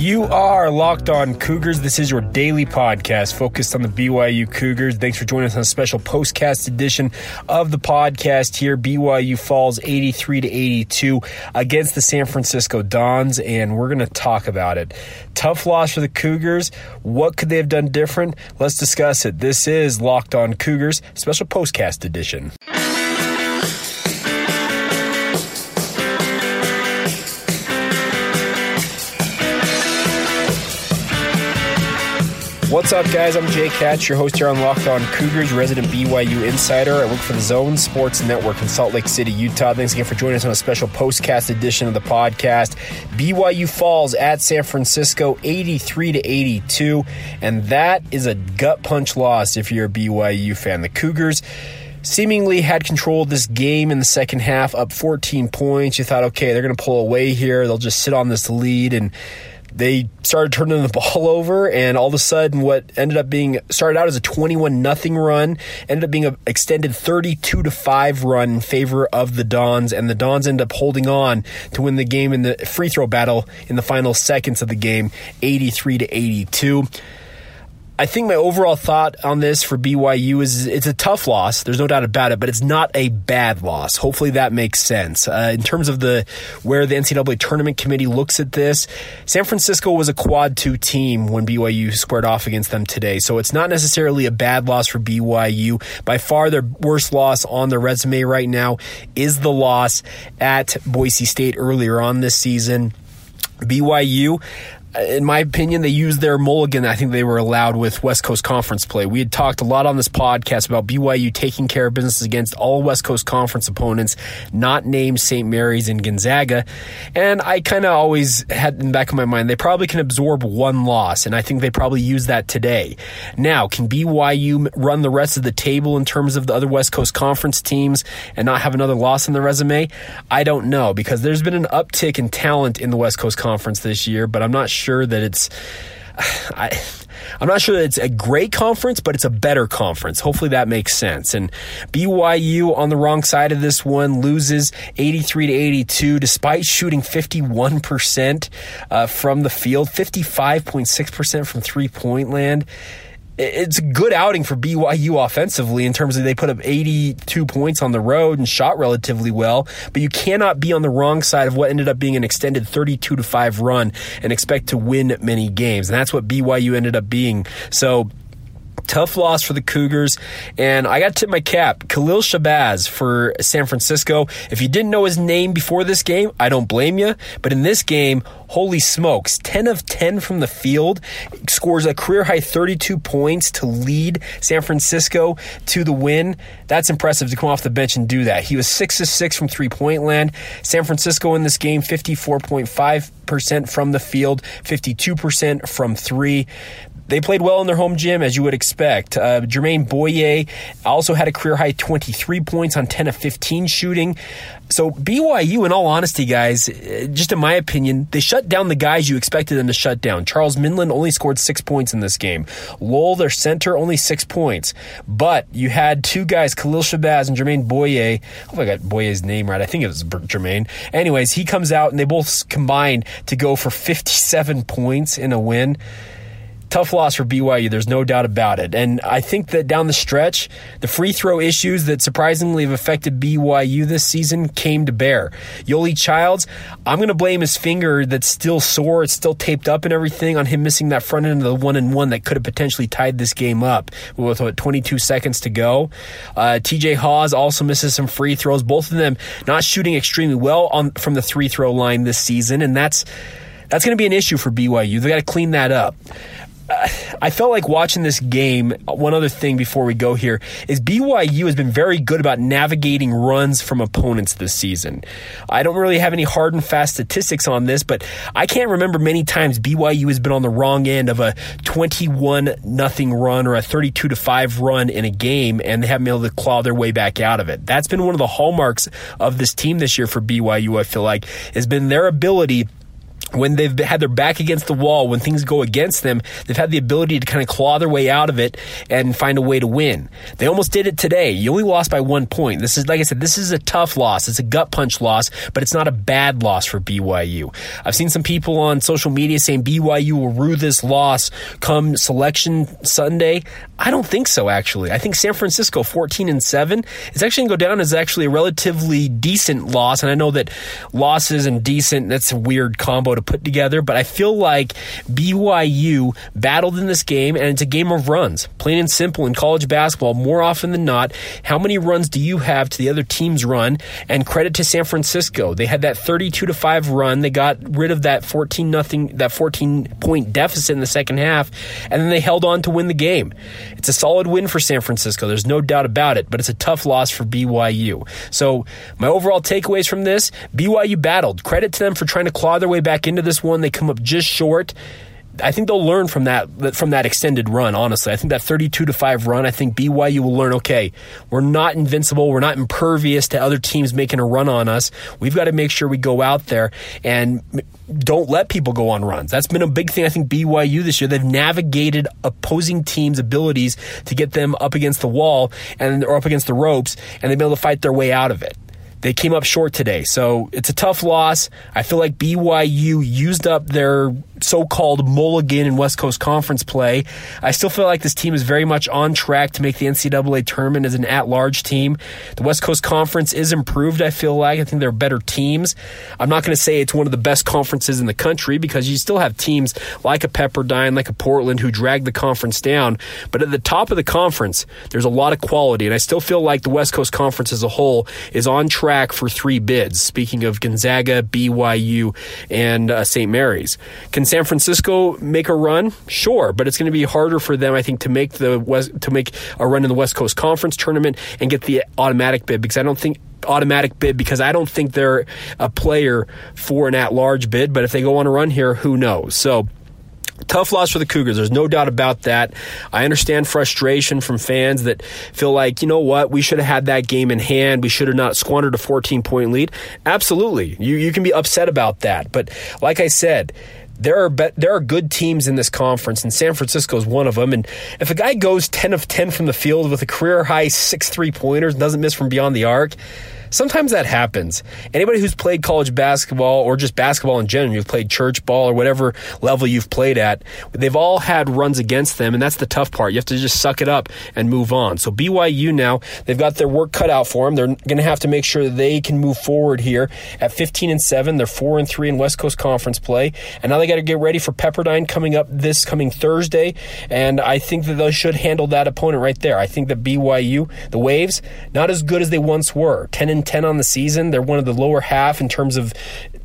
You are Locked On Cougars. This is your daily podcast focused on the BYU Cougars. Thanks for joining us on a special postcast edition of the podcast here. BYU falls 83-82 against the San Francisco Dons, and we're going to talk about it. Tough loss for the Cougars. What could they have done different? Let's discuss it. This is Locked On Cougars, special postcast edition. What's up, guys? I'm Jay Katz, your host here on Locked On Cougars, resident BYU insider. I work for the Zone Sports Network in Salt Lake City, Utah. Thanks again for joining us on a special postcast edition of the podcast. BYU falls at San Francisco 83-82, and that is a gut punch loss if you're a BYU fan. The Cougars seemingly had control of this game in the second half, up 14 points. You thought, okay, they're going to pull away here. They'll just sit on this lead, and they started turning the ball over, and all of a sudden what ended up being started out as a 21-0 run ended up being an extended 32-5 run in favor of the Dons, and the Dons end up holding on to win the game in the free throw battle in the final seconds of the game, 83-82. I think my overall thought on this for BYU is it's a tough loss. There's no doubt about it, but it's not a bad loss. Hopefully that makes sense. In terms of where the NCAA Tournament Committee looks at this, San Francisco was a quad 2 team when BYU squared off against them today, so it's not necessarily a bad loss for BYU. By far their worst loss on their resume right now is the loss at Boise State earlier on this season. BYU, in my opinion, they used their mulligan I think they were allowed with West Coast Conference play. We had talked a lot on this podcast about BYU taking care of business against all West Coast Conference opponents, not named St. Mary's and Gonzaga. And I kind of always had in the back of my mind, they probably can absorb one loss, and I think they probably used that today. Now, can BYU run the rest of the table in terms of the other West Coast Conference teams and not have another loss on their resume? I don't know, because there's been an uptick in talent in the West Coast Conference this year, but I'm not sure that I'm not sure that it's a great conference, but it's a better conference. Hopefully that makes sense. And BYU on the wrong side of this one loses 83-82 despite shooting 51% from the field, 55.6% from three-point land. It's a good outing for BYU offensively in terms of they put up 82 points on the road and shot relatively well, but you cannot be on the wrong side of what ended up being an extended 32-5 run and expect to win many games, and that's what BYU ended up being. So tough loss for the Cougars, and I got to tip my cap. Khalil Shabazz for San Francisco. If you didn't know his name before this game, I don't blame you, but in this game, holy smokes, 10 of 10 from the field, scores a career-high 32 points to lead San Francisco to the win. That's impressive to come off the bench and do that. He was 6 of 6 from three-point land. San Francisco in this game, 54.5% from the field, 52% from three. They played well in their home gym, as you would expect. Jermaine Boyer also had a career-high 23 points on 10 of 15 shooting. So BYU, in all honesty, guys, just in my opinion, they shut down the guys you expected them to shut down. Charles Minlin only scored 6 points in this game. Lowell, their center, only 6 points. But you had two guys, Khalil Shabazz and Jermaine Boyer. I hope I got Boyer's name right. I think it was Jermaine. Anyways, he comes out, and they both combined to go for 57 points in a win. Tough loss for BYU, there's no doubt about it. And I think that down the stretch, the free throw issues that surprisingly have affected BYU this season came to bear. Yoli Childs, I'm going to blame his finger that's still sore, it's still taped up and everything, on him missing that front end of the one-and-one that could have potentially tied this game up with, 22 seconds to go. TJ Hawes also misses some free throws, both of them not shooting extremely well from the free-throw line this season, and that's going to be an issue for BYU. They got to clean that up. I felt like watching this game, one other thing before we go here, is BYU has been very good about navigating runs from opponents this season. I don't really have any hard and fast statistics on this, but I can't remember many times BYU has been on the wrong end of a 21-0 run or a 32-5 run in a game, and they haven't been able to claw their way back out of it. That's been one of the hallmarks of this team this year for BYU, I feel like, has been their ability when they've had their back against the wall, when things go against them, they've had the ability to kind of claw their way out of it and find a way to win. They almost did it today. You only lost by 1 point. This is, like I said, this is a tough loss. It's a gut punch loss, but it's not a bad loss for BYU. I've seen some people on social media saying BYU will rue this loss come Selection Sunday. I don't think so, actually. I think San Francisco 14-7 is actually going to go down as actually a relatively decent loss. And I know that losses and decent, that's a weird combo to put together, but I feel like BYU battled in this game, and it's a game of runs. Plain and simple, in college basketball, more often than not, how many runs do you have to the other team's run? And credit to San Francisco. They had that 32-5 run. They got rid of that 14-point deficit in the second half, and then they held on to win the game. It's a solid win for San Francisco. There's no doubt about it, but it's a tough loss for BYU. So my overall takeaways from this, BYU battled. Credit to them for trying to claw their way back into this one. They come up just short. I think they'll learn from that extended run, honestly. I think that 32-5 run, I think BYU will learn, okay, we're not invincible. We're not impervious to other teams making a run on us. We've got to make sure we go out there and don't let people go on runs. That's been a big thing, I think, BYU this year. They've navigated opposing teams' abilities to get them up against the wall or up against the ropes, and they've been able to fight their way out of it. They came up short today, so it's a tough loss. I feel like BYU used up their so-called mulligan in West Coast Conference play. I still feel like this team is very much on track to make the NCAA tournament as an at-large team. The West Coast Conference is improved, I feel like. I think they're better teams. I'm not going to say it's one of the best conferences in the country because you still have teams like a Pepperdine, like a Portland who drag the conference down. But at the top of the conference, there's a lot of quality, and I still feel like the West Coast Conference as a whole is on track for three bids, speaking of Gonzaga, BYU, and St. Mary's. San Francisco make a run? Sure, but it's going to be harder for them, I think, to make a run in the West Coast Conference tournament and get the automatic bid because I don't think they're a player for an at-large bid, but if they go on a run here, who knows? So tough loss for the Cougars. There's no doubt about that. I understand frustration from fans that feel like, you know what, we should have had that game in hand. We should have not squandered a 14-point lead. Absolutely. You can be upset about that. But like I said, there are good teams in this conference, and San Francisco is one of them. And if a guy goes 10 of 10 from the field with a career-high 6 3-pointers and doesn't miss from beyond the arc, sometimes that happens. Anybody who's played college basketball or just basketball in general, you've played church ball or whatever level you've played at, they've all had runs against them, and that's the tough part. You have to just suck it up and move on. So BYU now, they've got their work cut out for them. They're going to have to make sure they can move forward here at 15-7. They're 4-3 in West Coast Conference play, and now they got to get ready for Pepperdine coming up this coming Thursday, and I think that they should handle that opponent right there. I think that BYU, the Waves, not as good as they once were. 10-10 on the season. They're one of the lower half in terms of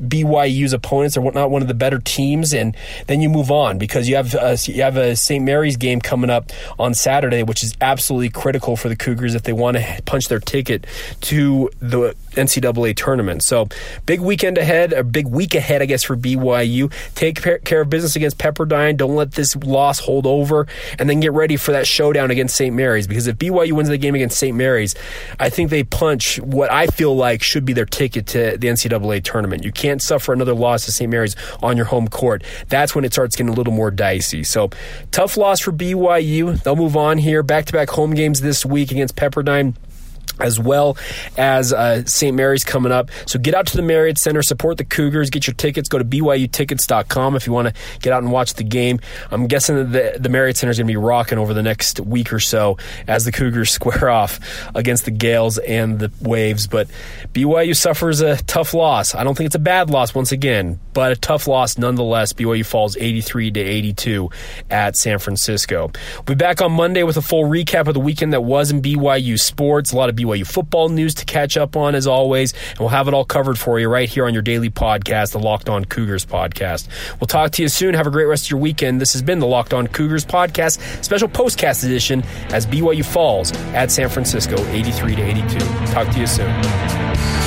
BYU's opponents. They're not one of the better teams, and then you move on because you have a St. Mary's game coming up on Saturday, which is absolutely critical for the Cougars if they want to punch their ticket to the NCAA tournament. So big weekend ahead, a big week ahead, I guess, for BYU. Take care of business against Pepperdine. Don't let this loss hold over, and then get ready for that showdown against St. Mary's, because if BYU wins the game against St. Mary's, I think they punch what I feel like should be their ticket to the NCAA tournament. You can't suffer another loss to St. Mary's on your home court. That's when it starts getting a little more dicey. So tough loss for BYU. They'll move on here. Back-to-back home games this week against Pepperdine, as well as St. Mary's coming up. So get out to the Marriott Center, support the Cougars, get your tickets. Go to BYUtickets.com if you want to get out and watch the game. I'm guessing that the Marriott Center is going to be rocking over the next week or so as the Cougars square off against the Gales and the Waves. But BYU suffers a tough loss. I don't think it's a bad loss once again, but a tough loss nonetheless. BYU falls 83-82 at San Francisco. We'll be back on Monday with a full recap of the weekend that was in BYU sports. A lot of BYU football news to catch up on, as always, and we'll have it all covered for you right here on your daily podcast, the Locked On Cougars podcast. We'll talk to you soon. Have a great rest of your weekend. This has been the Locked On Cougars podcast, special postcast edition, as BYU falls at San Francisco 83-82. Talk to you soon.